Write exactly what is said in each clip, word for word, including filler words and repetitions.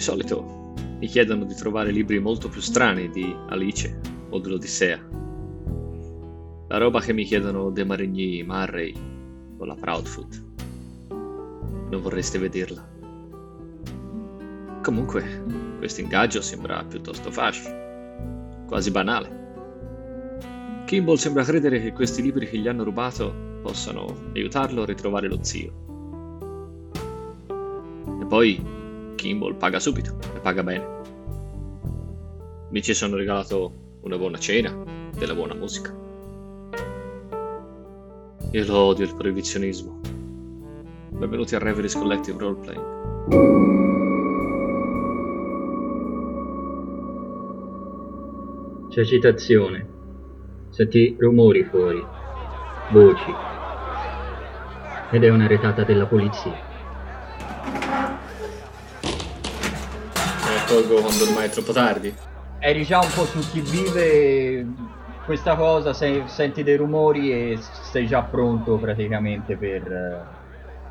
Di solito mi chiedono di trovare libri molto più strani di Alice o dell'Odissea. La roba che mi chiedono De Marigny, Murray o la Proudfoot. Non vorreste vederla. Comunque, questo ingaggio sembra piuttosto facile, quasi banale. Kimball sembra credere che questi libri che gli hanno rubato possano aiutarlo a ritrovare lo zio. E poi Kimball paga subito e paga bene. Mi ci sono regalato una buona cena, della buona musica. Io lo odio il proibizionismo. Benvenuti a Reveries Collective Roleplay. C'è agitazione. Senti rumori fuori, voci. Ed è una retata della polizia. Me la tolgo quando ormai è troppo tardi. Eri già un po' su chi vive questa cosa, se, senti dei rumori e sei già pronto praticamente per,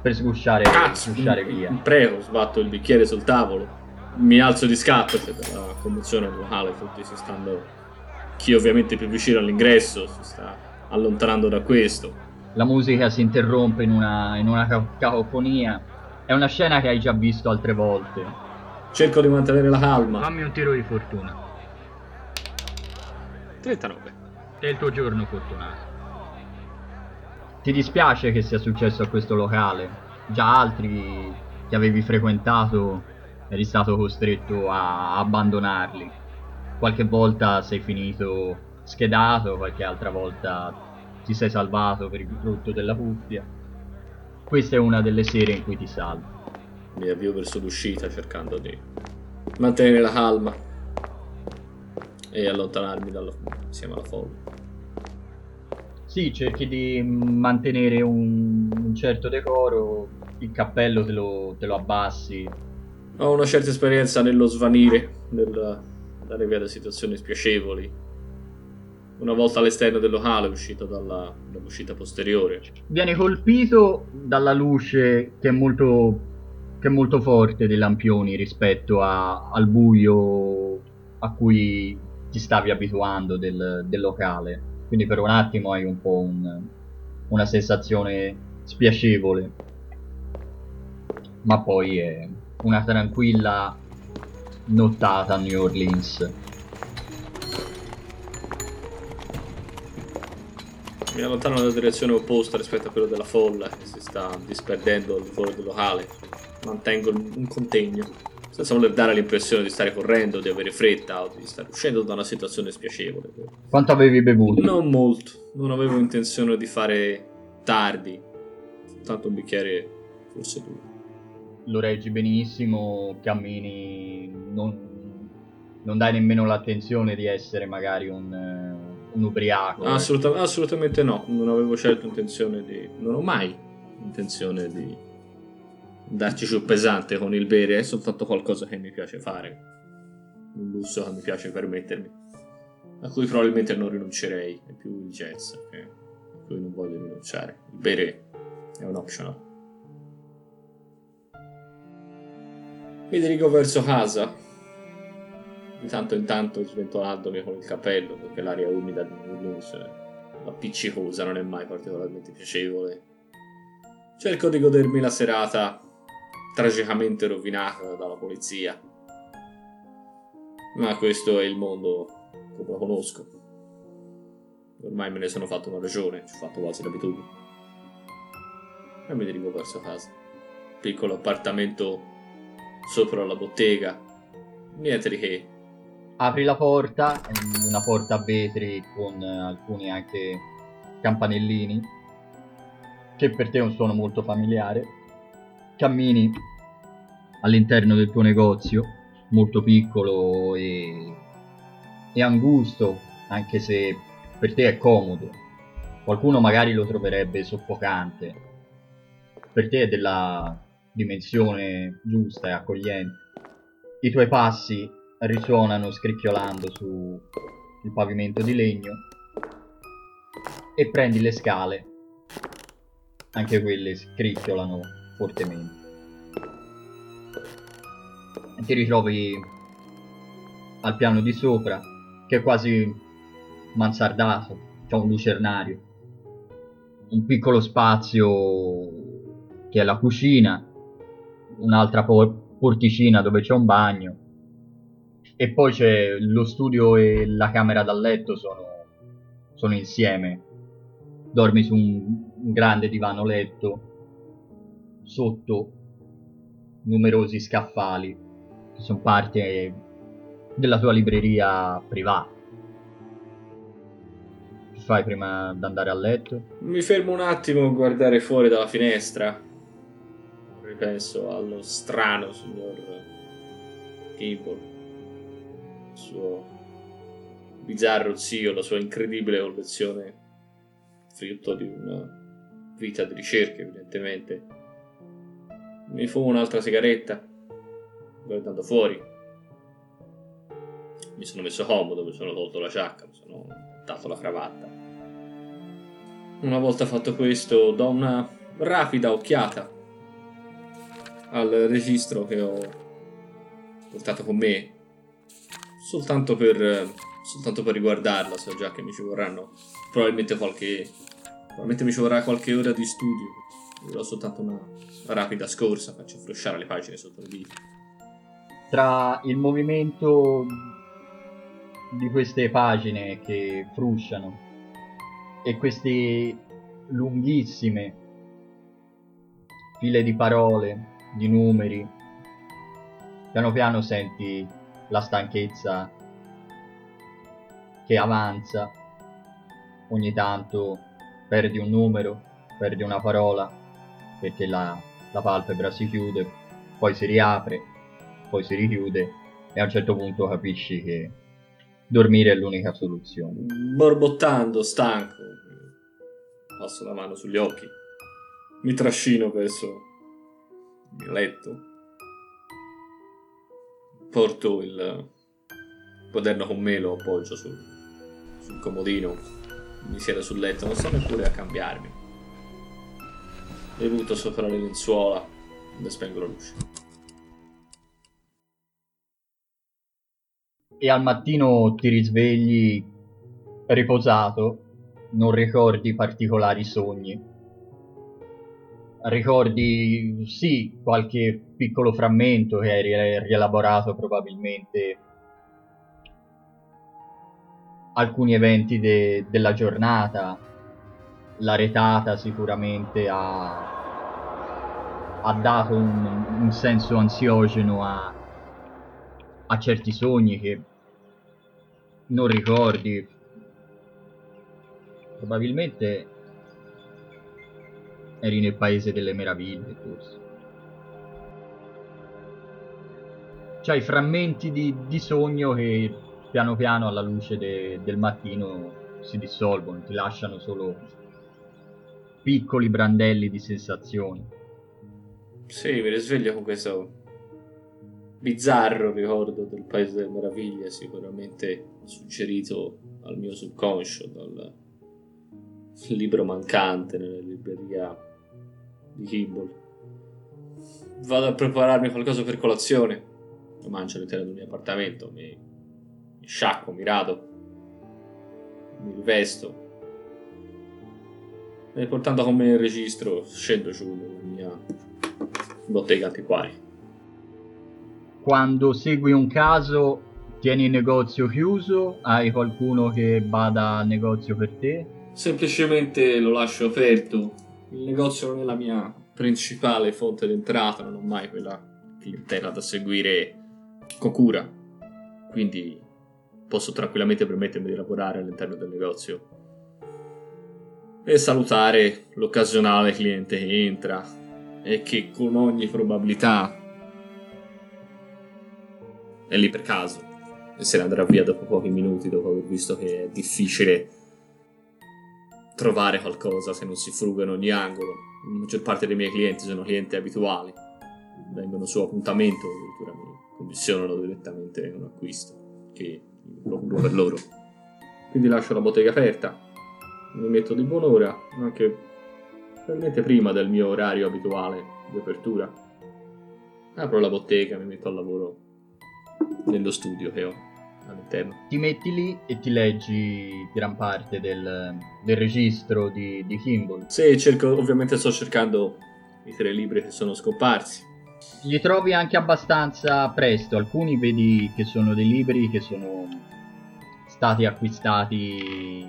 per sgusciare, Cazzo, sgusciare via. Prego, sbatto il bicchiere sul tavolo, mi alzo di scatto per la commozione locale, tutti si stanno. Chi ovviamente è più vicino all'ingresso si sta allontanando da questo. La musica si interrompe in una, in una ca- cacofonia. È una scena che hai già visto altre volte. Cerco di mantenere la calma. Fammi un tiro di fortuna. trentanove. È il tuo giorno fortunato. Ti dispiace che sia successo a questo locale. Già altri che avevi frequentato eri stato costretto a abbandonarli. Qualche volta sei finito schedato, qualche altra volta ti sei salvato per il frutto della cuffia. Questa è una delle sere in cui ti salvi. Mi avvio verso l'uscita cercando di mantenere la calma e allontanarmi dalla, insieme alla folla. Sì, cerchi di mantenere un, un certo decoro, il cappello te lo, te lo abbassi. Ho una certa esperienza nello svanire, nel dare via da situazioni spiacevoli. Una volta all'esterno del locale, uscito dalla, dall'uscita posteriore, viene colpito dalla luce che è molto, che è molto forte dei lampioni rispetto a, al buio a cui ti stavi abituando del, del locale. Quindi per un attimo hai un po' un, una sensazione spiacevole, ma poi è una tranquilla nottata a New Orleans. Mi allontano nella direzione opposta rispetto a quella della folla che si sta disperdendo al di fuori del locale. Mantengo un contegno, senza voler dare l'impressione di stare correndo, di avere fretta o di stare uscendo da una situazione spiacevole. Quanto avevi bevuto? Non molto, non avevo intenzione di fare tardi, soltanto un bicchiere, forse due. Lo reggi benissimo, cammini, non, non dai nemmeno l'attenzione di essere magari un, un ubriaco. Assoluta, eh. Assolutamente no, non avevo certo intenzione di, non ho mai intenzione di darci giù pesante con il bere, è soltanto qualcosa che mi piace fare, un lusso che mi piace permettermi, a cui probabilmente non rinuncerei, è più il jazz, eh, a cui non voglio rinunciare, il bere è un optional. Mi dirigo verso casa, di tanto in tanto sventolandomi con il cappello, perché l'aria umida di New Orleans è appiccicosa, non è mai particolarmente piacevole. Cerco di godermi la serata tragicamente rovinata dalla polizia, ma questo è il mondo come lo conosco. Ormai me ne sono fatto una ragione, ci ho fatto quasi l'abitudine. E mi dirigo verso casa, piccolo appartamento sopra la bottega, niente di che. Apri la porta, una porta a vetri con alcuni anche campanellini, che per te è un suono molto familiare. Cammini all'interno del tuo negozio, molto piccolo e, e angusto, anche se per te è comodo. Qualcuno magari lo troverebbe soffocante, per te è della dimensione giusta e accogliente. I tuoi passi risuonano scricchiolando su il pavimento di legno e prendi le scale, anche quelle scricchiolano fortemente. e ti ritrovi al piano di sopra, che è quasi mansardato, c'è un lucernario, un piccolo spazio che è la cucina, un'altra por- porticina dove c'è un bagno, e poi c'è lo studio e la camera da letto sono, sono insieme. Dormi su un, un grande divano letto, sotto numerosi scaffali che sono parte della tua libreria privata. Che fai prima di andare a letto? Mi fermo un attimo a guardare fuori dalla finestra. Ripenso allo strano signor Kibor, il suo bizzarro zio, la sua incredibile collezione, frutto di una vita di ricerca evidentemente. Mi fumo un'altra sigaretta guardando fuori. Mi sono messo comodo, mi sono tolto la giacca, mi sono dato la cravatta. Una volta fatto questo, do una rapida occhiata al registro che ho portato con me, soltanto per soltanto per riguardarla. So già che mi ci vorranno probabilmente qualche probabilmente mi ci vorrà qualche ora di studio. Vorrò soltanto una rapida scorsa, faccio frusciare le pagine sotto le dita. Tra il movimento di queste pagine che frusciano e queste lunghissime file di parole, di numeri, piano piano senti la stanchezza che avanza. Ogni tanto perdi un numero, perdi una parola, perché la, la palpebra si chiude, poi si riapre, poi si richiude, e a un certo punto capisci che dormire è l'unica soluzione. Borbottando, stanco, passo la mano sugli occhi, mi trascino verso il letto, porto il quaderno con me, lo appoggio sul, sul comodino, mi siedo sul letto, non so neppure a cambiarmi, le butto sopra le lenzuola e spengo la luce. E al mattino ti risvegli riposato, non ricordi particolari sogni. Ricordi, sì, qualche piccolo frammento che hai rielaborato, probabilmente alcuni eventi de- della giornata, la retata sicuramente ha, ha dato un, un senso ansiogeno a, a certi sogni che non ricordi, probabilmente. Eri nel paese delle meraviglie, forse. C'hai frammenti di, di sogno che piano piano alla luce de, del mattino si dissolvono, ti lasciano solo piccoli brandelli di sensazioni. Sì, mi risveglio con questo bizzarro ricordo del paese delle meraviglie, sicuramente suggerito al mio subconscio dal libro mancante nella libreria di Kimball. Vado a prepararmi qualcosa per colazione, lo mangio all'interno del mio appartamento, mi, mi sciacquo, mi rado, mi rivesto e, portando con me il registro, scendo giù nella mia bottega antiquaria. Quando segui un caso tieni il negozio chiuso? Hai qualcuno che bada al negozio per te? Semplicemente lo lascio aperto. Il negozio non è la mia principale fonte d'entrata, non ho mai quella clientela da seguire con cura, quindi posso tranquillamente permettermi di lavorare all'interno del negozio e salutare l'occasionale cliente che entra e che con ogni probabilità è lì per caso e se ne andrà via dopo pochi minuti, dopo aver visto che è difficile trovare qualcosa se non si fruga in ogni angolo. La maggior parte dei miei clienti sono clienti abituali, vengono su appuntamento, addirittura mi commissionano direttamente un acquisto che lo compro per loro. Quindi lascio la bottega aperta, mi metto di buon'ora, anche probabilmente prima del mio orario abituale di apertura. Apro la bottega, mi metto al lavoro nello studio che ho all'interno. Ti metti lì e ti leggi gran parte del, del registro di, di Kimball. Sì, cerco, ovviamente sto cercando i tre libri che sono scomparsi. Li trovi anche abbastanza presto, alcuni vedi che sono dei libri che sono stati acquistati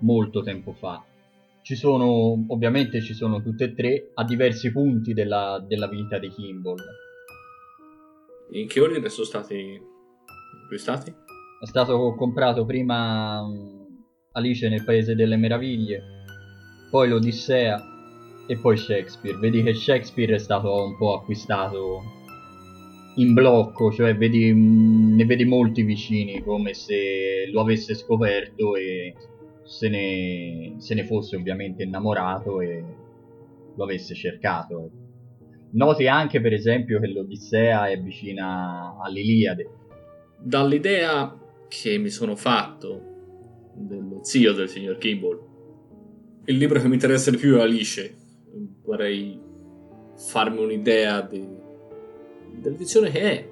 molto tempo fa. Ci sono, ovviamente ci sono tutte e tre, a diversi punti della, della vita di Kimball. In che ordine sono stati acquistati? È stato comprato prima Alice nel Paese delle Meraviglie, poi l'Odissea e poi Shakespeare. Vedi che Shakespeare è stato un po' acquistato in blocco, cioè vedi, ne vedi molti vicini, come se lo avesse scoperto e... Se ne, se ne fosse ovviamente innamorato e lo avesse cercato. Noti anche per esempio che l'Odissea è vicina all'Iliade. Dall'idea che mi sono fatto dello zio del signor Kimball, il libro che mi interessa di più è Alice. Vorrei farmi un'idea di, dell'edizione che è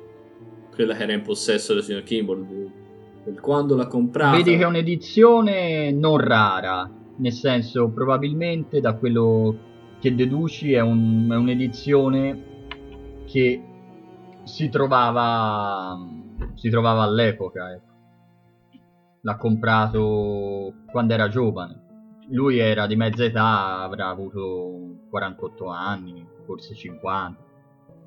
quella che era in possesso del signor Kimball, quando l'ha comprata. Vedi che è un'edizione non rara, nel senso, probabilmente da quello che deduci è, un, è un'edizione che si trovava si trovava all'epoca, ecco. L'ha comprato quando era giovane, lui era di mezza età, avrà avuto quarantotto anni, forse cinquanta.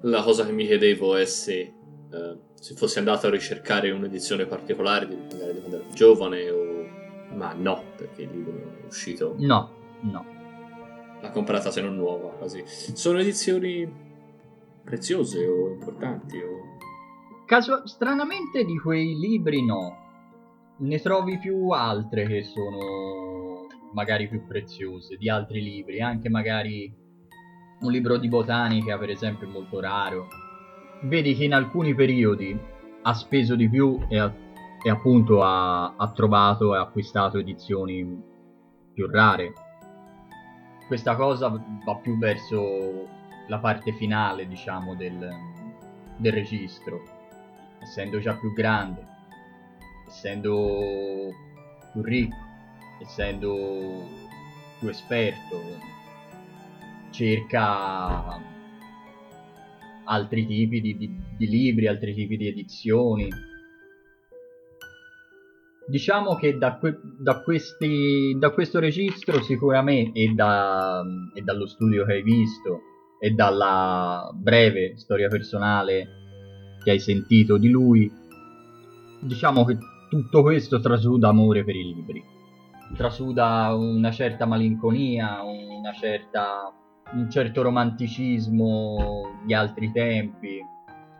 La cosa che mi chiedevo è se Uh, se fosse andato a ricercare un'edizione particolare, magari di quando ero giovane, o... ma no, perché il libro non è uscito. No, no. L'ha comprata se non nuova, quasi. Sono edizioni preziose o importanti? O... Caso... Stranamente di quei libri no. Ne trovi più altre che sono magari più preziose di altri libri, anche magari un libro di botanica, per esempio, è molto raro. Vedi che in alcuni periodi ha speso di più e, ha, e appunto ha, ha trovato e acquistato edizioni più rare. Questa cosa va più verso la parte finale, diciamo, del, del registro, essendo già più grande, essendo più ricco, essendo più esperto, cerca altri tipi di, di, di libri, altri tipi di edizioni. Diciamo che da, que, da, questi, da questo registro sicuramente e, da, e dallo studio che hai visto e dalla breve storia personale che hai sentito di lui, diciamo che tutto questo trasuda amore per i libri, trasuda una certa malinconia, una certa... un certo romanticismo di altri tempi.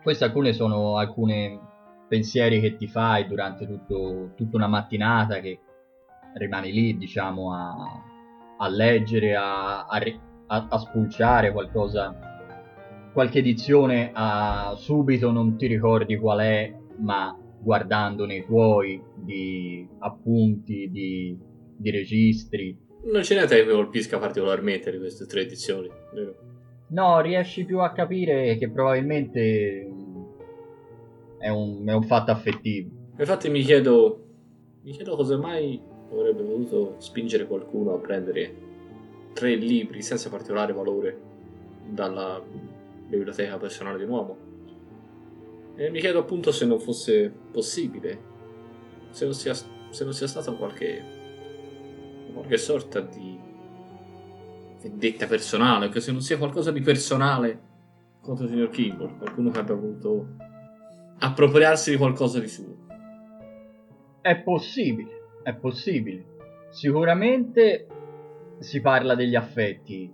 Queste alcune sono alcune pensieri che ti fai durante tutto, tutta una mattinata, che rimani lì, diciamo, a, a leggere, a, a, a spulciare qualcosa, qualche edizione, a, subito non ti ricordi qual è, ma guardando nei tuoi di appunti, di, di registri. Non c'è niente che mi colpisca particolarmente di queste tre edizioni, vero? No, riesci più a capire che probabilmente è un, è un fatto affettivo. Infatti mi chiedo, mi chiedo cosa mai avrebbe voluto spingere qualcuno a prendere tre libri senza particolare valore dalla biblioteca personale di un uomo. E mi chiedo appunto se non fosse possibile, se non sia, se non sia stato qualche... qualche sorta di vendetta personale, che se non sia qualcosa di personale contro il signor Kimball, qualcuno che abbia voluto appropriarsi di qualcosa di suo. È possibile, è possibile. Sicuramente si parla degli affetti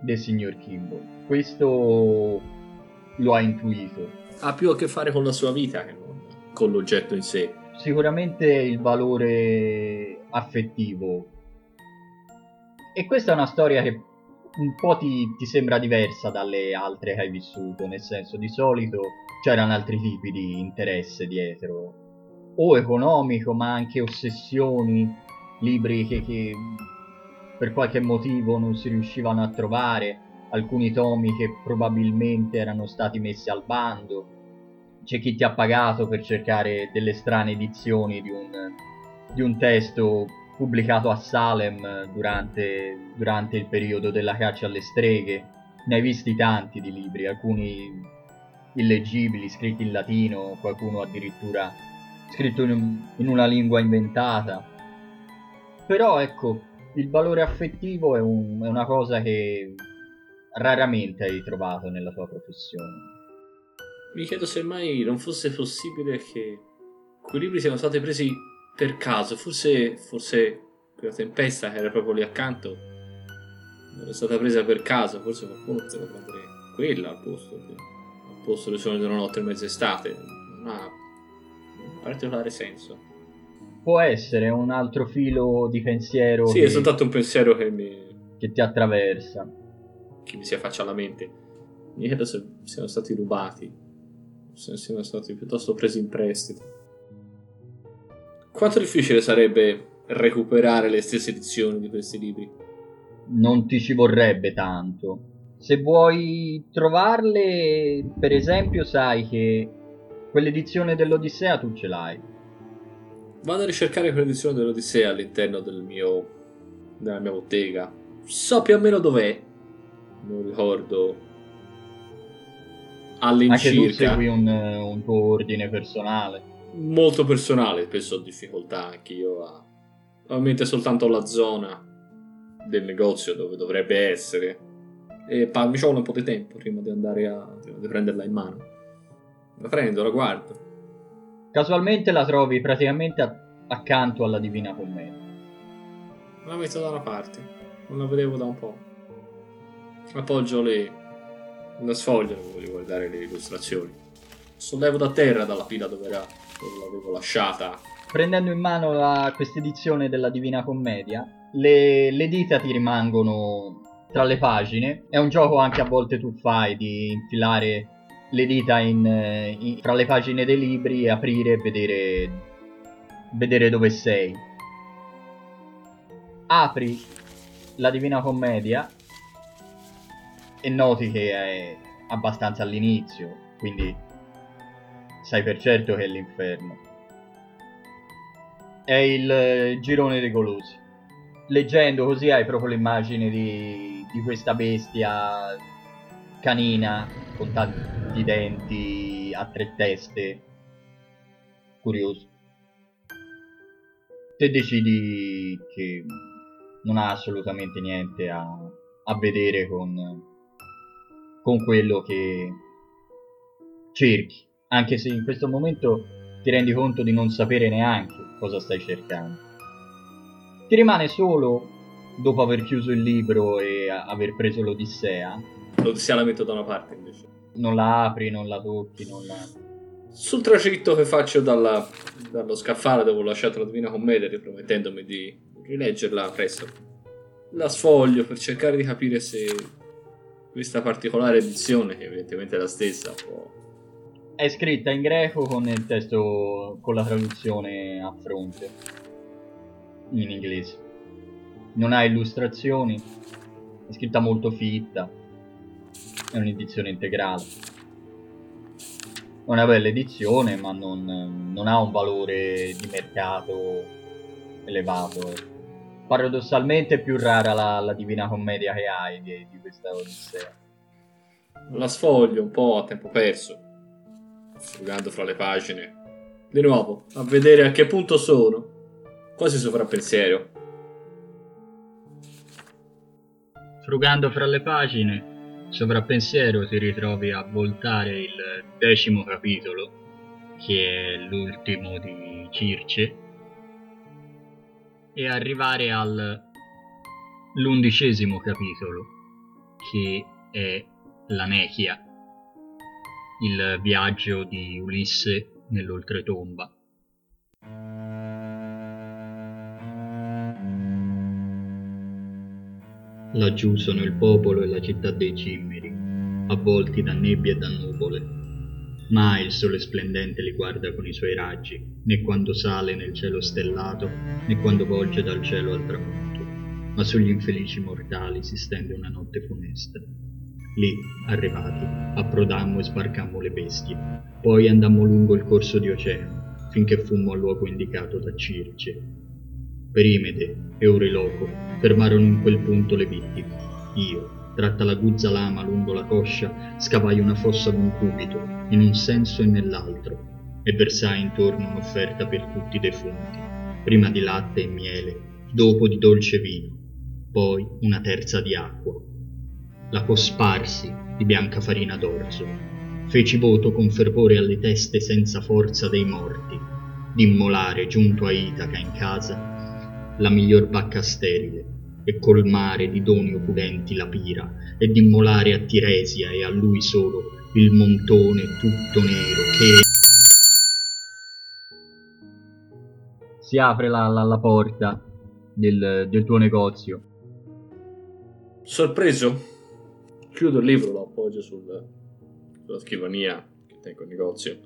del signor Kimball, questo lo ha intuito. Ha più a che fare con la sua vita che non con l'oggetto in sé. Sicuramente il valore affettivo, e questa è una storia che un po' ti, ti sembra diversa dalle altre che hai vissuto, nel senso, di solito c'erano altri tipi di interesse dietro, o economico, ma anche ossessioni, libri che, che per qualche motivo non si riuscivano a trovare, alcuni tomi che probabilmente erano stati messi al bando. c'è chi ti ha pagato per cercare delle strane edizioni di un, di un testo pubblicato a Salem durante, durante il periodo della caccia alle streghe. Ne hai visti tanti di libri, alcuni illeggibili, scritti in latino, qualcuno addirittura scritto in, in una lingua inventata. Però ecco, il valore affettivo è, un, è una cosa che raramente hai trovato nella tua professione. Mi chiedo se mai non fosse possibile che quei libri siano stati presi per caso, forse, forse quella tempesta che era proprio lì accanto era stata presa per caso, forse qualcuno poteva prendere quella al posto, al posto del sogno della notte in mezz'estate, non ha un particolare senso. Può essere un altro filo di pensiero. Sì, che... è soltanto un pensiero che mi... che ti attraversa, che mi si affaccia alla mente. Mi chiedo se siano stati rubati, se siano stati piuttosto presi in prestito. Quanto difficile sarebbe recuperare le stesse edizioni di questi libri? Non ti ci vorrebbe tanto. Se vuoi trovarle, per esempio, sai che quell'edizione dell'Odissea tu ce l'hai. Vado a ricercare quell'edizione dell'Odissea all'interno del mio, della mia bottega. So più o meno dov'è. Non ricordo. All'incirca. Anche tu segui un, un tuo ordine personale. Molto personale, penso ho difficoltà anche io a... Ovviamente soltanto la zona del negozio dove dovrebbe essere. E pa- mi ci vuole un po' di tempo prima di andare a... di prenderla in mano. La prendo, la guardo. Casualmente la trovi praticamente a- accanto alla Divina Commedia. La metto da una parte, non la vedevo da un po'. Appoggio le... la sfoglia, voglio guardare le illustrazioni. Sollevo da terra dalla pila dove era... l'avevo lasciata. Prendendo in mano la, quest'edizione della Divina Commedia, le, le dita ti rimangono tra le pagine. È un gioco anche a volte tu fai di infilare le dita in, in, tra le pagine dei libri e aprire e vedere, vedere dove sei. Apri la Divina Commedia e noti che è abbastanza all'inizio, quindi... sai per certo che è l'inferno. È il girone dei golosi. Leggendo così hai proprio l'immagine di, di questa bestia canina con tanti denti, a tre teste. Curioso. Te decidi che non ha assolutamente niente a, a vedere con, con quello che cerchi. Anche se in questo momento ti rendi conto di non sapere neanche cosa stai cercando. Ti rimane solo, dopo aver chiuso il libro e aver preso l'Odissea... L'Odissea la metto da una parte invece. Non la apri, non la tocchi, non la... Sul tragitto che faccio dalla, dallo scaffale dove ho lasciato la Divina Commedia, ripromettendomi di rileggerla presto, la sfoglio per cercare di capire se questa particolare edizione, che evidentemente è la stessa, può... È scritta in greco con il testo, con la traduzione a fronte, in inglese. Non ha illustrazioni, è scritta molto fitta, è un'edizione integrale. È una bella edizione, ma non, non ha un valore di mercato elevato. Paradossalmente è più rara la, la Divina Commedia che hai di, di questa Odissea. La sfoglio un po' a tempo perso, frugando fra le pagine di nuovo a vedere a che punto sono, quasi sovrappensiero. Frugando fra le pagine sovrappensiero ti ritrovi a voltare il decimo capitolo, che è l'ultimo di Circe, e arrivare all'undicesimo capitolo, che è la Nechia, il viaggio di Ulisse nell'oltretomba. Laggiù sono il popolo e la città dei cimmeri, avvolti da nebbia e da nuvole. Mai il sole splendente li guarda con i suoi raggi, né quando sale nel cielo stellato, né quando volge dal cielo al tramonto, ma sugli infelici mortali si stende una notte funesta. Lì, arrivati, approdammo e sbarcammo le bestie. Poi andammo lungo il corso di oceano, finché fummo al luogo indicato da Circe. Perimede e Uriloco fermarono in quel punto le vittime. Io, tratta la guzza lama lungo la coscia, scavai una fossa d'un cubito, in un senso e nell'altro, e versai intorno un'offerta per tutti i defunti, prima di latte e miele, dopo di dolce vino, poi una terza di acqua. La cosparsi di bianca farina d'orzo. Feci voto con fervore alle teste senza forza dei morti, d'immolare giunto a Itaca in casa la miglior vacca sterile e colmare di doni opulenti la pira e d'immolare a Tiresia e a lui solo il montone tutto nero che... Si apre la, la, la porta del, del tuo negozio. Sorpreso? Chiudo il libro, lo appoggio sul, sulla scrivania che tengo in negozio,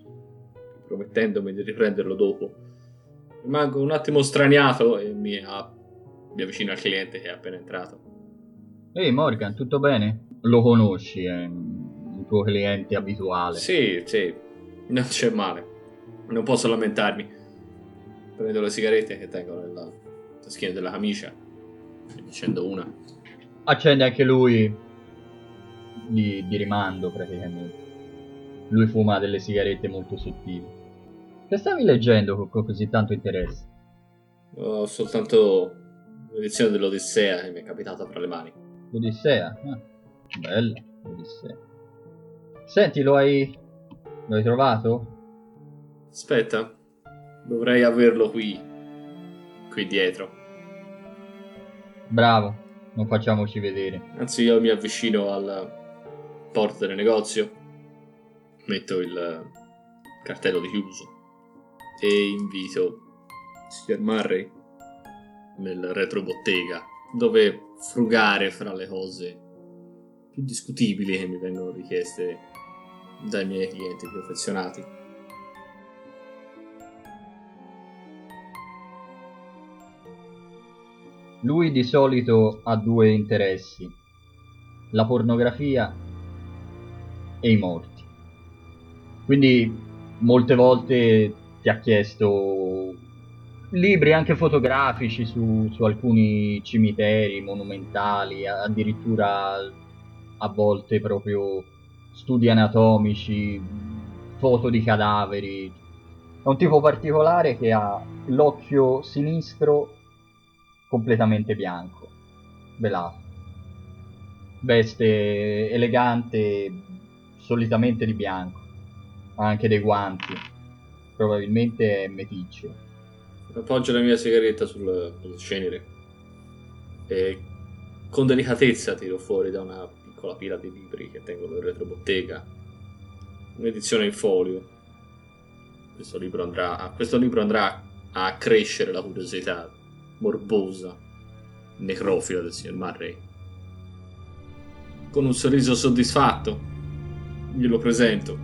promettendomi di riprenderlo dopo. Rimango un attimo straniato e mi, a, mi avvicino al cliente che è appena entrato. Ehi hey Morgan, tutto bene? Lo conosci, è il tuo cliente abituale. Sì, sì, non c'è male. Non posso lamentarmi. Prendo le sigarette che tengo nella taschina della camicia, e accendo una. Accende anche lui... Di, di rimando praticamente. Lui fuma delle sigarette molto sottili. Che stavi leggendo con, con così tanto interesse? Ho soltanto l'edizione dell'Odissea che mi è capitata tra le mani. L'Odissea? Ah, bella l'Odissea. Senti, lo hai... lo hai trovato? Aspetta, dovrei averlo qui qui dietro. Bravo, non facciamoci vedere. Anzi, io mi avvicino al porta del negozio, metto il cartello di chiuso e invito signor Murray nel retrobottega, dove frugare fra le cose più discutibili che mi vengono richieste dai miei clienti più affezionati. Lui di solito ha due interessi: la pornografia e i morti. Quindi molte volte ti ha chiesto libri anche fotografici su, su alcuni cimiteri monumentali, addirittura a volte proprio studi anatomici, foto di cadaveri. È un tipo particolare che ha l'occhio sinistro completamente bianco, velato, veste elegante solitamente di bianco, ha anche dei guanti, probabilmente è meticcio. Appoggio la mia sigaretta sul, sul cenere e con delicatezza tiro fuori da una piccola pila di libri che tengo nel retrobottega un'edizione in folio. Questo libro andrà a, questo libro andrà a crescere la curiosità morbosa necrofila del signor Murray. Con un sorriso soddisfatto glielo presento.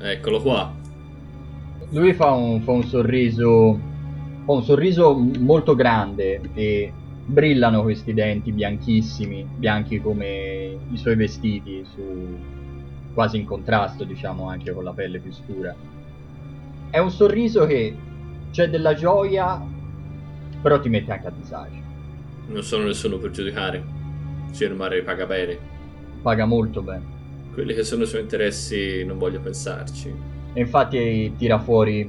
Eccolo qua. Lui fa un, fa un sorriso fa un sorriso molto grande e brillano questi denti bianchissimi, bianchi come i suoi vestiti, su, quasi in contrasto diciamo anche con la pelle più scura. È un sorriso che c'è della gioia, però ti mette anche a disagio. Non sono nessuno per giudicare. Signor Murray paga bene. Paga molto bene. Quelli che sono i suoi interessi non voglio pensarci. E infatti tira fuori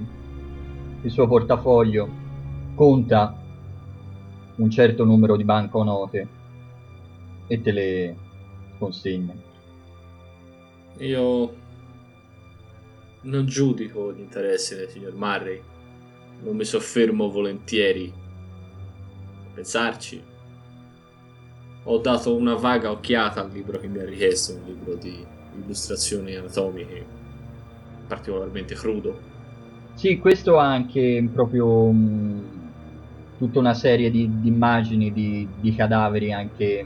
il suo portafoglio, conta un certo numero di banconote e te le consegna. Io non giudico gli interessi del signor Murray, non mi soffermo volentieri a pensarci. Ho dato una vaga occhiata al libro che mi ha richiesto, un libro di illustrazioni anatomiche particolarmente crudo. Sì, questo ha anche proprio mh, tutta una serie di, di immagini di, di cadaveri anche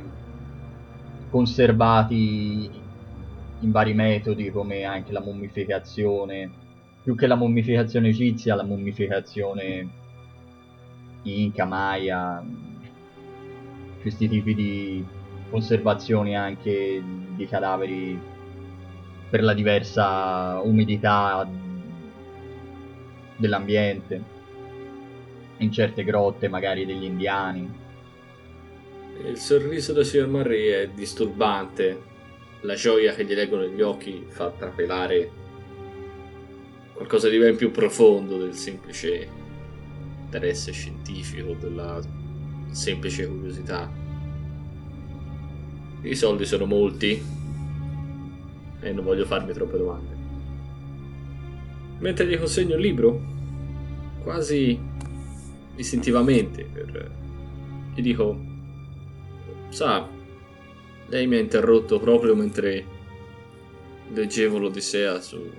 conservati in vari metodi, come anche la mummificazione, più che la mummificazione egizia, la mummificazione inca, maya, questi tipi di osservazioni anche di cadaveri per la diversa umidità dell'ambiente, in certe grotte magari degli indiani. Il sorriso della signora Marie è disturbante, la gioia che gli reggono negli occhi fa trapelare qualcosa di ben più profondo del semplice interesse scientifico, della semplice curiosità. I soldi sono molti e non voglio farmi troppe domande. Mentre gli consegno il libro, quasi istintivamente, per... gli dico: sa, lei mi ha interrotto proprio mentre leggevo l'Odissea su un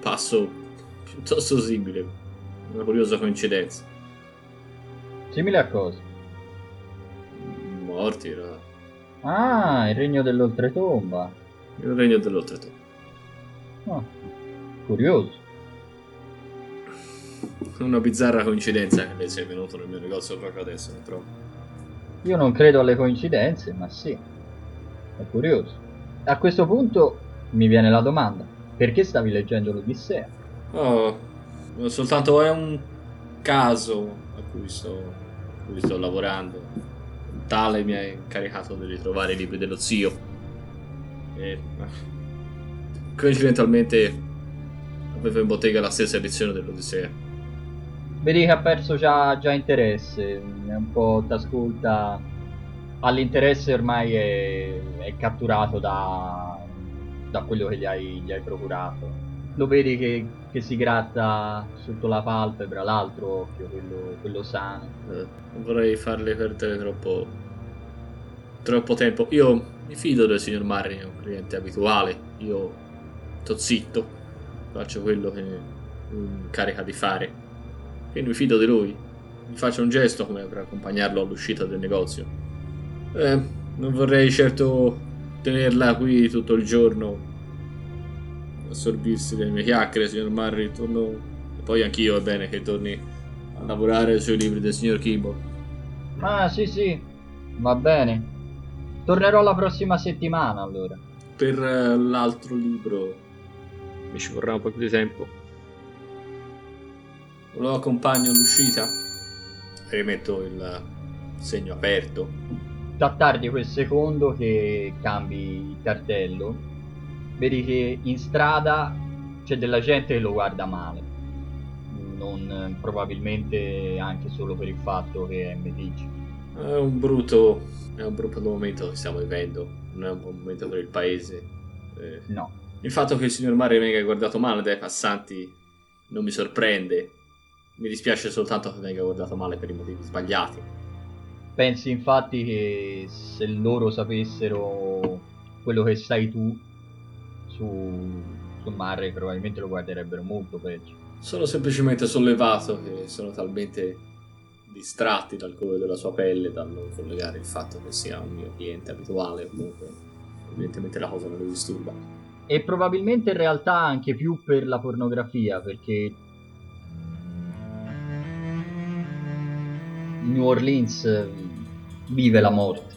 passo piuttosto simile, una curiosa coincidenza. Simile a cosa? Morti, no? Ah, il regno dell'oltretomba. Il regno dell'oltretomba. Oh, curioso. Una bizzarra coincidenza che lei sia venuto nel mio negozio proprio adesso, mi trovo. Io non credo alle coincidenze, ma sì, è curioso. A questo punto mi viene la domanda: perché stavi leggendo l'Odissea? Oh, soltanto è un caso a cui sto, a cui sto lavorando. Un tale mi ha incaricato di ritrovare i libri dello zio. E coincidentalmente avevo in bottega la stessa edizione dell'Odissea. Vedi che ha perso già, già interesse, un po' t'ascolta, all'interesse ormai è, è catturato da, da quello che gli hai, gli hai procurato. Lo vedi che, che si gratta sotto la palpebra l'altro occhio, quello, quello sano. Eh, non vorrei farle perdere troppo, troppo tempo. Io mi fido del signor Marri, è un cliente abituale, io sto zitto, faccio quello che mi carica di fare. E mi fido di lui, mi faccio un gesto come per accompagnarlo all'uscita del negozio. Eh, non vorrei certo tenerla qui tutto il giorno, assorbirsi delle mie chiacchiere, signor Marri. Torno, e poi anch'io è bene che torni a lavorare sui libri del signor Kimball. Ah, sì, sì, va bene. Tornerò la prossima settimana, allora. Per l'altro libro mi ci vorrà un po' più di tempo. Lo accompagno all'uscita e rimetto il segno aperto. T'attardi quel secondo che cambi il cartello, vedi che in strada c'è della gente che lo guarda male, non probabilmente anche solo per il fatto che è meticcio. È un brutto, è un brutto momento che stiamo vivendo, non è un buon momento per il paese. Eh, no. Il fatto che il signor Mario venga guardato male dai passanti non mi sorprende. Mi dispiace soltanto che venga guardato male per i motivi sbagliati. Pensi infatti che se loro sapessero quello che sai tu su, su Marre, probabilmente lo guarderebbero molto peggio. Sono semplicemente sollevato che sono talmente distratti dal colore della sua pelle da non collegare il fatto che sia un mio cliente abituale. Comunque evidentemente la cosa non lo disturba. E probabilmente in realtà anche più per la pornografia, perché New Orleans vive la morte.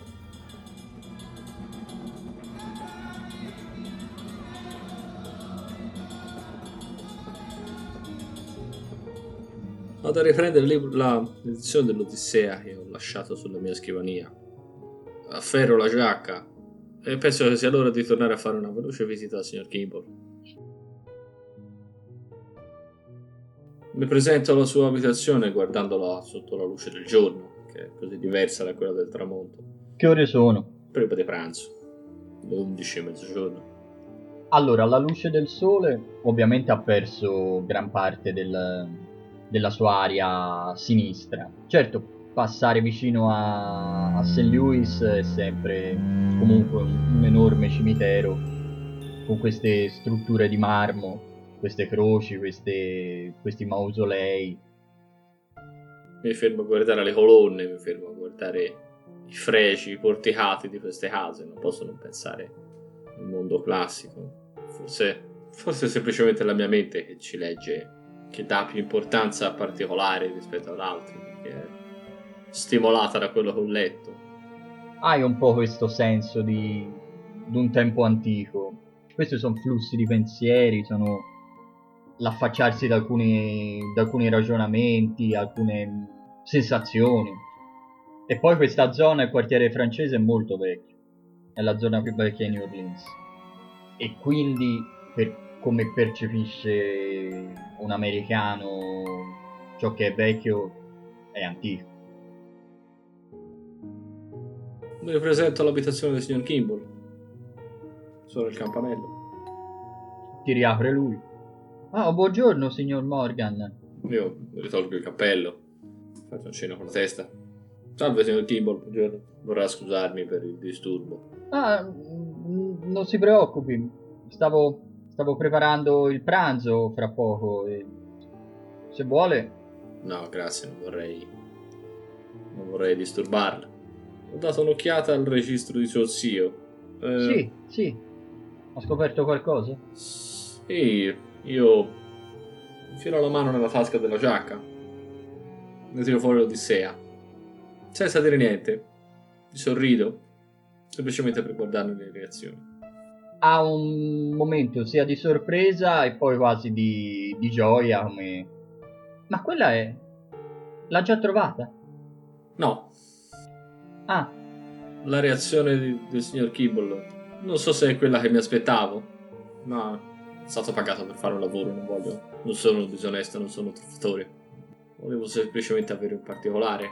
Vado a riprendere l'edizione dell'Odissea che ho lasciato sulla mia scrivania. Afferro la giacca e penso che sia l'ora di tornare a fare una veloce visita al signor Kimball. Mi presento alla sua abitazione guardandola sotto la luce del giorno, che è così diversa da quella del tramonto. Che ore sono? Prima di pranzo, le undici e mezzogiorno. Allora, alla luce del sole ovviamente ha perso gran parte del, della sua aria sinistra. Certo, passare vicino a, a Saint Louis è sempre comunque un, un enorme cimitero con queste strutture di marmo, queste croci, queste, questi mausolei. Mi fermo a guardare le colonne, mi fermo a guardare i freci, i porticati di queste case. Non posso non pensare al mondo classico. Forse, forse è semplicemente la mia mente che ci legge, che dà più importanza a particolari rispetto ad altri, che è stimolata da quello che ho letto. hai un po' questo senso di, di un tempo antico. Questi sono flussi di pensieri, sono l'affacciarsi da alcuni, da alcuni ragionamenti, alcune sensazioni. E poi questa zona, il quartiere francese, è molto vecchio, è la zona più vecchia di New Orleans, e quindi per come percepisce un americano ciò che è vecchio è antico. Vi presento l'abitazione del signor Kimball. Sono il campanello. Ti riapre lui. Ah, buongiorno signor Morgan. Io risolgo il cappello, faccio un cenno con la testa. Salve signor Kimball, buongiorno. Vorrà scusarmi per il disturbo. Ah, non si preoccupi. Stavo stavo preparando il pranzo fra poco. E... se vuole. No, grazie, non vorrei non vorrei disturbarla. Ho dato un'occhiata al registro di suo zio. Eh... Sì, sì. Ha scoperto qualcosa? Sì. Io infilo la mano nella tasca della giacca, ne tiro fuori l'Odissea, senza dire niente, sorrido, semplicemente per guardarmi le reazioni. Ha un momento sia di sorpresa e poi quasi di, di gioia, come... Ma quella è... l'ha già trovata? No. Ah. La reazione di, del signor Kibble, non so se è quella che mi aspettavo, ma... sono stato pagato per fare un lavoro, non voglio, non sono disonesto, non sono truffatore. Volevo semplicemente avere un particolare.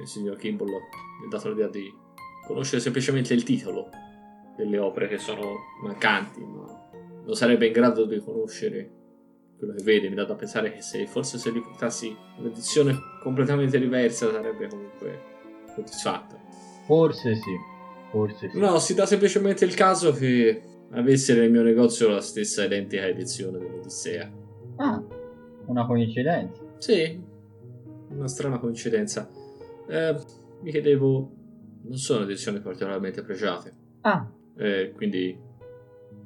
Il signor Kimball mi ha dato l'idea di conoscere semplicemente il titolo delle opere che sono mancanti, ma non sarebbe in grado di conoscere quello che vede. Mi dà da pensare che se forse se li portassi un'edizione completamente diversa sarebbe comunque soddisfatta. Forse sì, forse sì. No, si dà semplicemente il caso che avessi nel mio negozio la stessa identica edizione dell'Odissea. Ah, una coincidenza. Sì, una strana coincidenza. Eh, mi chiedevo, non sono edizioni particolarmente pregiate. Ah. Eh, quindi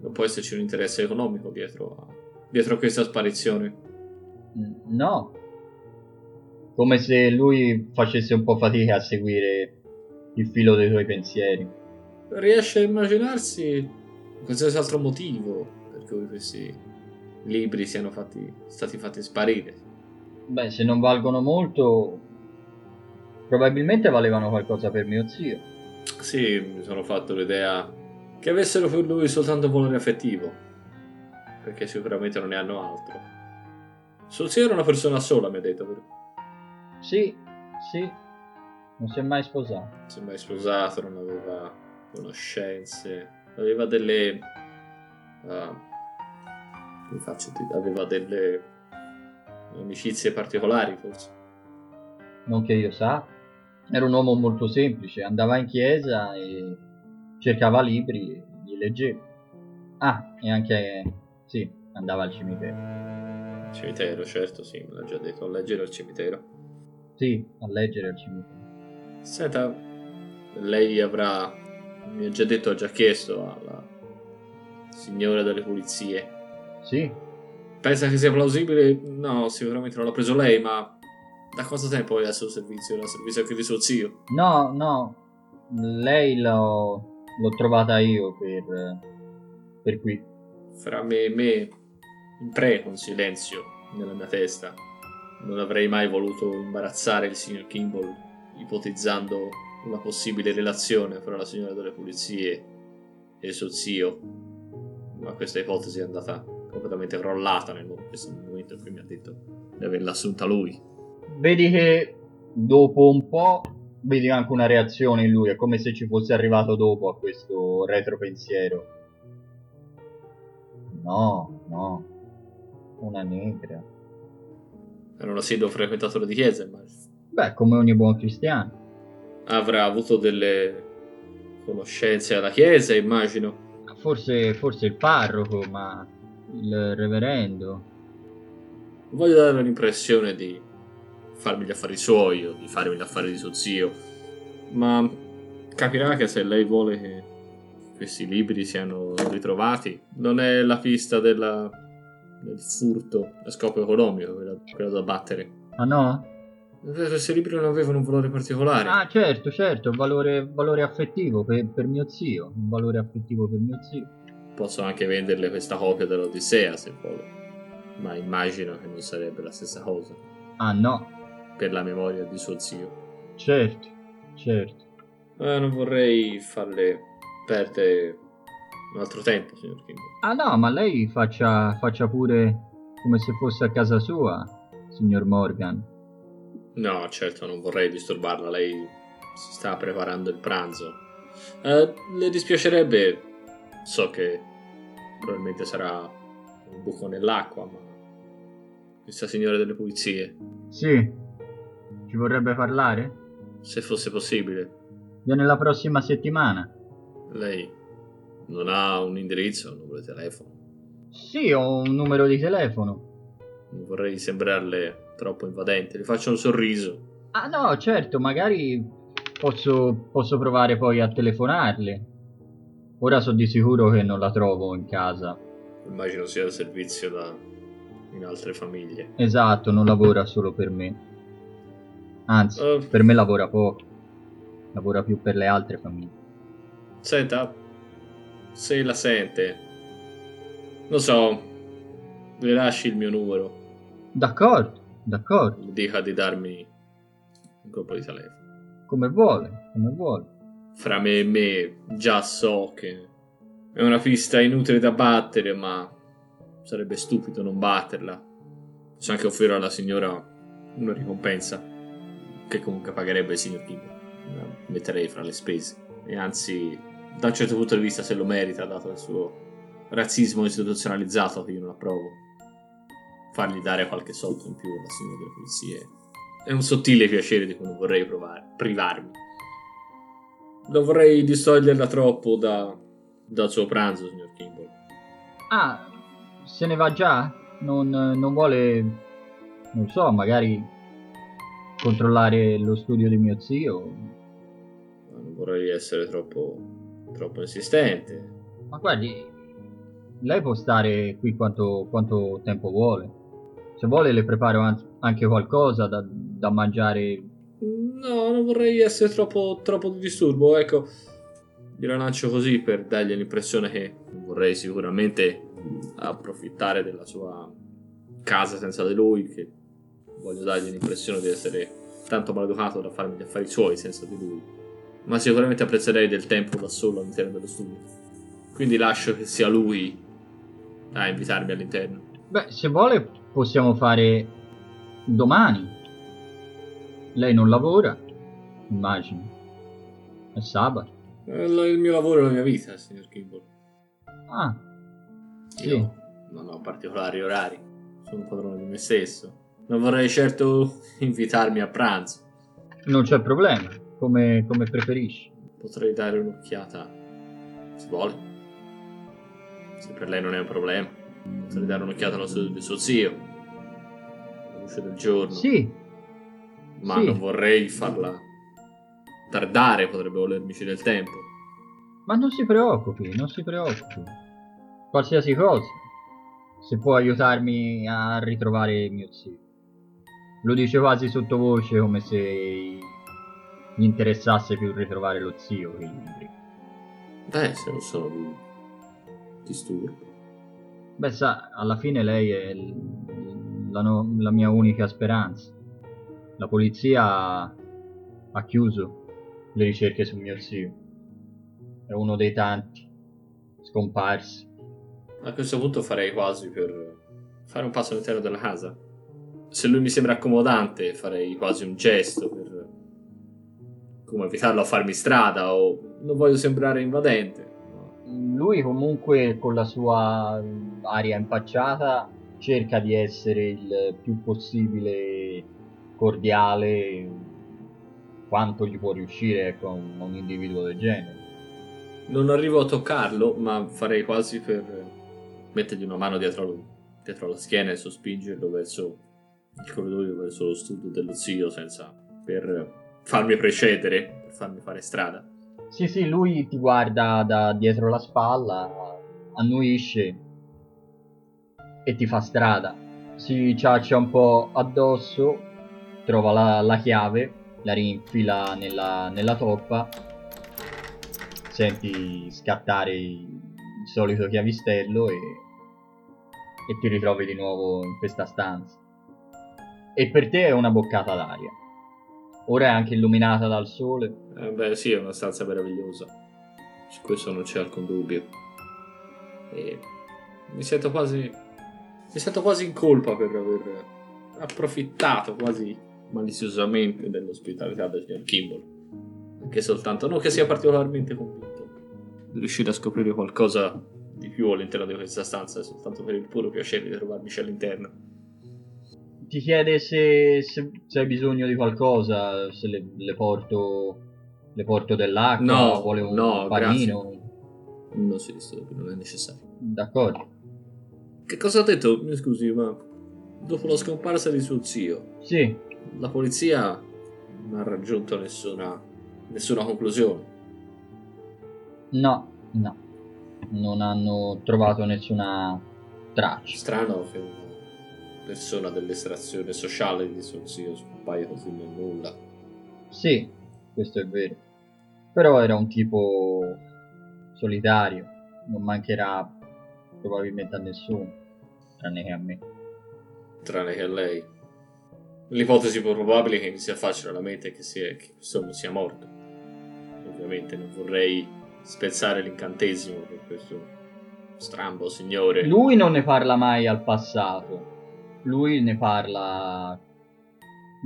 non può esserci un interesse economico dietro a, dietro a questa sparizione. No. Come se lui facesse un po' fatica a seguire il filo dei tuoi pensieri. Riesce a immaginarsi qualsiasi altro motivo per cui questi libri siano fatti, stati fatti sparire? Beh, se non valgono molto, probabilmente valevano qualcosa per mio zio. Sì, mi sono fatto l'idea che avessero per lui soltanto valore affettivo, perché sicuramente non ne hanno altro. Suo zio era una persona sola, mi ha detto, però. Sì, sì, non si è mai sposato. Non si è mai sposato, non aveva conoscenze. Aveva delle uh, faccio, aveva delle amicizie particolari, forse. Non che io sa. Era un uomo molto semplice, andava in chiesa e cercava libri e li leggeva. Ah, e anche sì, andava al cimitero. Cimitero, certo, sì, me l'ha già detto, a leggere al cimitero. Sì, a leggere al cimitero. Senta, lei avrà... mi ha già detto, ho già chiesto alla signora delle pulizie. Sì. Pensa che sia plausibile? No, sicuramente non l'ha preso lei, ma da quanto tempo è al suo servizio? Era al servizio anche di suo zio? No, no, lei l'ho, l'ho trovata io per, per qui. Fra me e me, in prego, un silenzio nella mia testa. Non avrei mai voluto imbarazzare il signor Kimball ipotizzando una possibile relazione fra la signora delle pulizie e il suo zio, ma questa ipotesi è andata completamente crollata nel momento in cui mi ha detto di averla assunta lui. Vedi che dopo un po' vedi anche una reazione in lui, è come se ci fosse arrivato dopo a questo retropensiero. No, no, una negra. Era un assiduo frequentatore di chiesa, immagino. Beh, come ogni buon cristiano. Avrà avuto delle conoscenze alla chiesa, immagino. Forse, forse il parroco, ma il reverendo. Voglio dare l'impressione di farmi gli affari suoi o di farmi gli affari di suo zio, ma capirà che se lei vuole che questi libri siano ritrovati, non è la pista della, del furto a scopo economico quella, quella da battere. Ah no? Questi libri non avevano un valore particolare. Ah, certo, certo, un valore, valore affettivo per, per mio zio. Un valore affettivo per mio zio. Posso anche venderle questa copia dell'Odissea, se vuole. Ma immagino che non sarebbe la stessa cosa. Ah, no. Per la memoria di suo zio. Certo, certo. Eh, non vorrei farle perdere un altro tempo, signor Kimbo. Ah, no, ma lei faccia, faccia pure come se fosse a casa sua, signor Morgan. No, certo, non vorrei disturbarla, lei si sta preparando il pranzo. Eh, le dispiacerebbe, so che probabilmente sarà un buco nell'acqua, ma questa signora delle pulizie... Sì, ci vorrebbe parlare? Se fosse possibile. Viene la prossima settimana. Lei non ha un indirizzo, un numero di telefono? Sì, ho un numero di telefono. Non vorrei sembrarle... troppo invadente, le faccio un sorriso. Ah no, certo, magari posso, posso provare poi a telefonarle. Ora so di sicuro che non la trovo in casa. Immagino sia al servizio da in altre famiglie. Esatto, non lavora solo per me. Anzi, uh. per me lavora poco. Lavora più per le altre famiglie. Senta, se la sente, non so, le lasci il mio numero. D'accordo. D'accordo. Dica di darmi un colpo di telefono. Come vuole, come vuole. Fra me e me già so che è una pista inutile da battere, ma sarebbe stupido non batterla. Posso anche offrire alla signora una ricompensa, che comunque pagherebbe il signor Kimbo. La metterei fra le spese. E anzi, da un certo punto di vista se lo merita, dato il suo razzismo istituzionalizzato che io non approvo. Fargli dare qualche soldo in più alla signora delle pulizie è un sottile piacere di cui non vorrei provare, privarmi. Non vorrei distoglierla troppo da, dal suo pranzo, signor Kimball. Ah, se ne va già? Non, non vuole, non so, magari controllare lo studio di mio zio? Non vorrei essere troppo, troppo insistente. Ma guardi, lei può stare qui quanto, quanto tempo vuole. Se vuole le preparo anche qualcosa da, da mangiare. No, non vorrei essere troppo, troppo di disturbo, ecco. Gliela lancio così per dargli l'impressione che vorrei sicuramente approfittare della sua casa senza di lui, che voglio dargli l'impressione di essere tanto maleducato da farmi gli affari suoi senza di lui. Ma sicuramente apprezzerei del tempo da solo all'interno dello studio. Quindi lascio che sia lui a invitarmi all'interno. Beh, se vuole... possiamo fare domani. Lei non lavora, immagino. È sabato. Il mio lavoro è la mia vita, signor Kimball. Ah, sì. Io non ho particolari orari. Sono padrone di me stesso. Non vorrei certo invitarmi a pranzo. Non c'è problema. Come, come preferisci. Potrei dare un'occhiata, se vuole. Se per lei non è un problema. Potrei dare un'occhiata allo studio di suo zio alla luce del giorno. Sì. Ma sì. Non vorrei farla tardare, potrebbe volermici del tempo. Ma non si preoccupi, non si preoccupi. Qualsiasi cosa. Se può aiutarmi a ritrovare mio zio. Lo dice quasi sottovoce, come se gli interessasse più ritrovare lo zio che i libri. Beh, se non sono di disturbo. Beh, sa, alla fine lei è la, no, la mia unica speranza. La polizia ha, ha chiuso le ricerche su mio zio. È uno dei tanti scomparsi. A questo punto farei quasi per fare un passo all'interno della casa. Se lui mi sembra accomodante, farei quasi un gesto per come evitarlo a farmi strada, o non voglio sembrare invadente. Lui comunque, con la sua aria impacciata, cerca di essere il più possibile cordiale, quanto gli può riuscire con un individuo del genere. Non arrivo a toccarlo, ma farei quasi per mettergli una mano dietro, dietro la schiena e sospingerlo verso il corridoio, verso lo studio dello zio, senza per farmi precedere, per farmi fare strada. Sì, sì, lui ti guarda da dietro la spalla, annuisce e ti fa strada. Si ciaccia un po' addosso trova la, la chiave, la rinfila nella, nella torpa, senti scattare il solito chiavistello e, e ti ritrovi di nuovo in questa stanza. E per te è una boccata d'aria. Ora è anche illuminata dal sole. Eh beh sì, è una stanza meravigliosa, su questo non c'è alcun dubbio. E mi sento quasi mi sento quasi in colpa per aver approfittato quasi maliziosamente dell'ospitalità del signor Kimball, anche soltanto, non che sia particolarmente convinto di riuscire a scoprire qualcosa di più all'interno di questa stanza, soltanto per il puro piacere di trovarmici all'interno. Ti chiede se, se, se hai bisogno di qualcosa, se le, le porto le porto dell'acqua, no, vuole un no, panino. Grazie. Non si disturbi, non è necessario. D'accordo. Che cosa ha detto? Mi scusi, ma dopo la scomparsa di suo zio, sì, la polizia non ha raggiunto nessuna nessuna conclusione. No, no, non hanno trovato nessuna traccia. Strano che una persona dell'estrazione sociale di suo zio scompaia così nel nulla. Sì, questo è vero. Però era un tipo solitario, non mancherà probabilmente a nessuno, tranne che a me. Tranne che a lei. L'ipotesi più probabile che mi si affaccia alla mente è che, sia, che insomma, sia morto. Ovviamente non vorrei spezzare l'incantesimo per questo strambo signore. Lui non ne parla mai al passato, lui ne parla,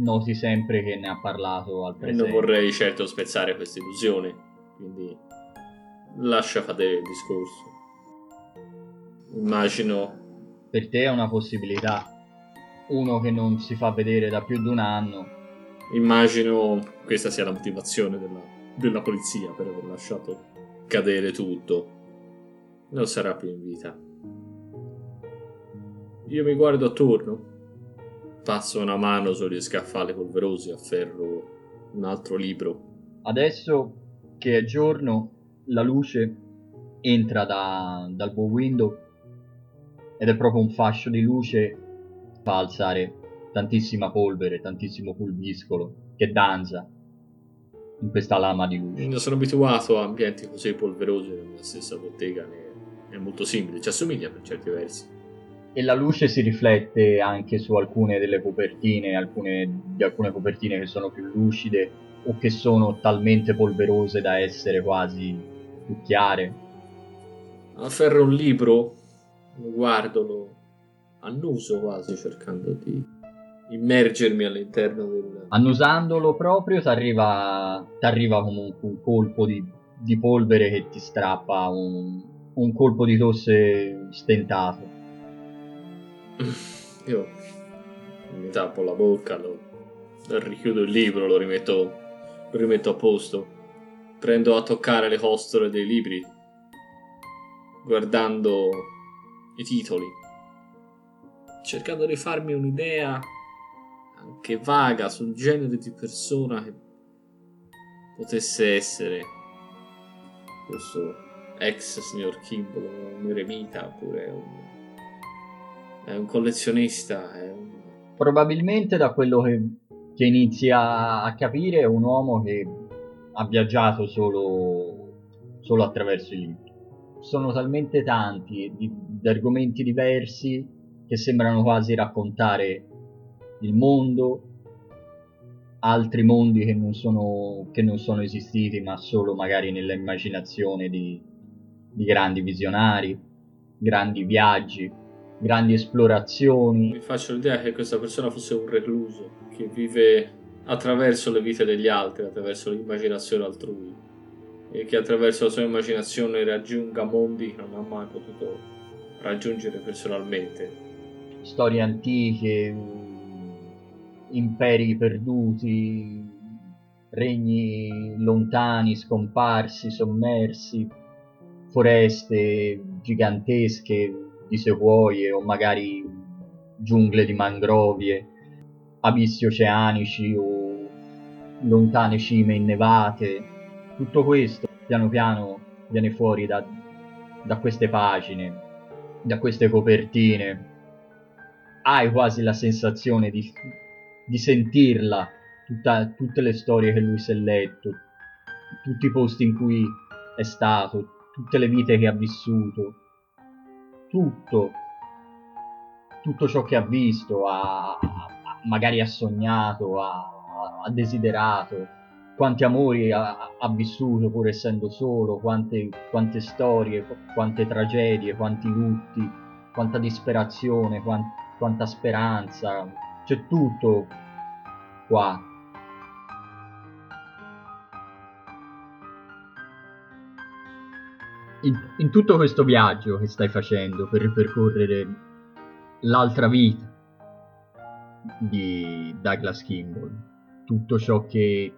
noti sempre che ne ha parlato al presente. Non vorrei certo spezzare questa illusione, quindi lascia cadere il discorso. Immagino per te è una possibilità, uno che non si fa vedere da più di un anno. Immagino questa sia la motivazione della, della polizia per aver lasciato cadere tutto. Non sarà più in vita. Io mi guardo attorno, passo una mano sugli scaffali polverosi, afferro un altro libro. Adesso che è giorno, la luce entra da, dal buon window ed è proprio un fascio di luce, fa alzare tantissima polvere, tantissimo pulviscolo che danza in questa lama di luce. Non sono abituato a ambienti così polverosi nella stessa bottega, è molto simile, ci assomiglia per certi versi. E la luce si riflette anche su alcune delle copertine, alcune, di alcune copertine che sono più lucide o che sono talmente polverose da essere quasi più chiare. Afferro un libro, lo guardo, lo annuso quasi, cercando di immergermi all'interno del... Annusandolo proprio t'arriva, t'arriva comunque un colpo di, di polvere che ti strappa un, un colpo di tosse stentato. Io mi tappo la bocca, lo, lo richiudo il libro, lo rimetto, lo rimetto a posto. Prendo a toccare le costole dei libri, guardando i titoli, cercando di farmi un'idea anche vaga sul genere di persona che potesse essere questo ex signor Kimball, un eremita, oppure è un, è un collezionista. È un... Probabilmente, da quello che, che inizia a capire, è un uomo che ha viaggiato solo, solo attraverso i libri. Sono talmente tanti di, di argomenti diversi che sembrano quasi raccontare il mondo, altri mondi che non sono, che non sono esistiti, ma solo magari nella immaginazione di, di grandi visionari, grandi viaggi, grandi esplorazioni. Mi faccio l'idea che questa persona fosse un recluso che vive attraverso le vite degli altri, attraverso l'immaginazione altrui, e che attraverso la sua immaginazione raggiunga mondi che non ha mai potuto raggiungere personalmente. Storie antiche, imperi perduti, regni lontani, scomparsi, sommersi, foreste gigantesche di sequoie o magari giungle di mangrovie, abissi oceanici o lontane cime innevate. Tutto questo piano piano viene fuori da, da queste pagine, da queste copertine. Hai quasi la sensazione di, di sentirla, tutta, tutte le storie che lui si è letto, tutti i posti in cui è stato, tutte le vite che ha vissuto, tutto, tutto ciò che ha visto, ha, ha, magari ha sognato, ha, ha desiderato, quanti amori ha, ha vissuto pur essendo solo, quante, quante storie, quante tragedie, quanti lutti, quanta disperazione, quant, quanta speranza, c'è tutto qua. In, in tutto questo viaggio che stai facendo per ripercorrere l'altra vita di Douglas Kimball, tutto ciò che,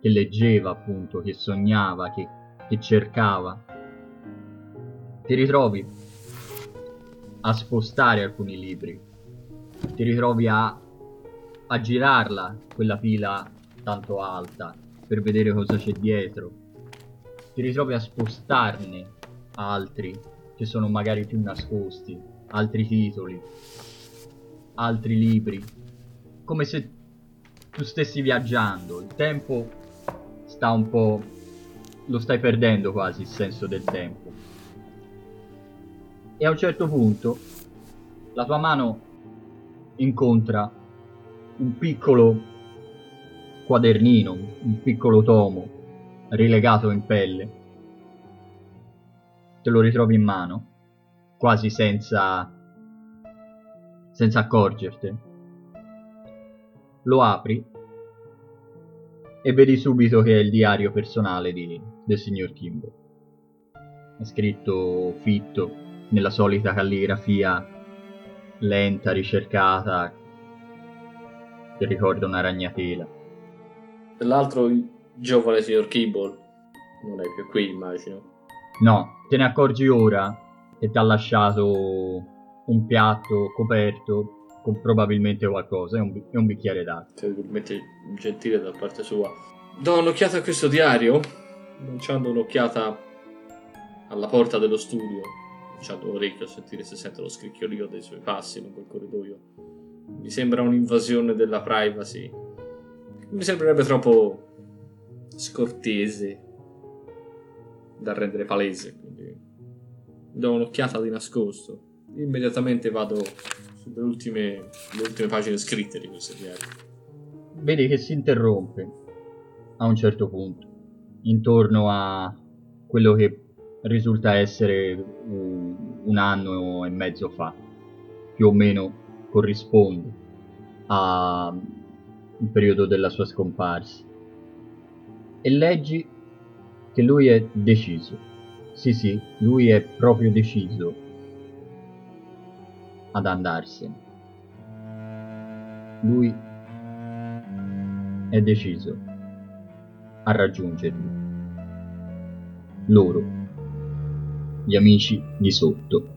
che leggeva appunto, che sognava, che, che cercava, ti ritrovi a spostare alcuni libri, ti ritrovi a, a girarla quella pila tanto alta per vedere cosa c'è dietro, ti ritrovi a spostarne altri che sono magari più nascosti, altri titoli, altri libri, come se tu stessi viaggiando. Il tempo sta un po', lo stai perdendo quasi il senso del tempo, e a un certo punto la tua mano incontra un piccolo quadernino, un piccolo tomo rilegato in pelle. Te lo ritrovi in mano, quasi senza, senza accorgertene. Lo apri e vedi subito che è il diario personale di, del signor Kimball. È scritto fitto, nella solita calligrafia lenta, ricercata, che ricorda una ragnatela. Tra l'altro il giovane signor Kimball non è più qui, immagino. No, te ne accorgi ora che ti ha lasciato un piatto coperto con probabilmente qualcosa e un, bi- un bicchiere d'acqua. Probabilmente gentile da parte sua. Do un'occhiata a questo diario, lanciando un'occhiata alla porta dello studio, lanciando l'orecchio a sentire se sento lo scricchiolio dei suoi passi lungo il corridoio. Mi sembra un'invasione della privacy. Mi sembrerebbe troppo scortese da rendere palese, quindi do un'occhiata di nascosto. Immediatamente vado sulle ultime, le ultime pagine scritte di questo diario. Vedi che si interrompe a un certo punto, intorno a quello che risulta essere un, un anno e mezzo fa, più o meno corrisponde al periodo della sua scomparsa, e leggi che lui è deciso, sì sì, lui è proprio deciso ad andarsene. Lui è deciso a raggiungerli, loro, gli amici di sotto.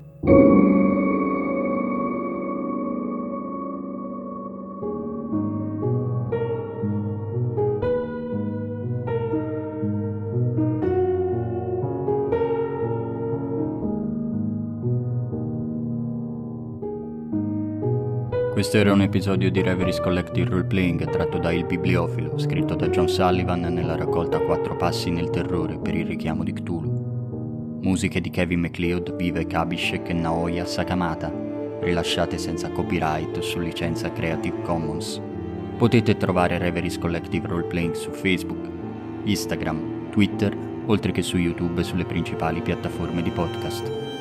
Questo era un episodio di Reveries Collective Roleplaying tratto da Il Bibliofilo, scritto da John Sullivan nella raccolta Quattro Passi nel Terrore per il Richiamo di Cthulhu. Musiche di Kevin MacLeod, Vivek Abishek e Naoya Sakamata, rilasciate senza copyright su licenza Creative Commons. Potete trovare Reveries Collective Roleplaying su Facebook, Instagram, Twitter, oltre che su YouTube e sulle principali piattaforme di podcast.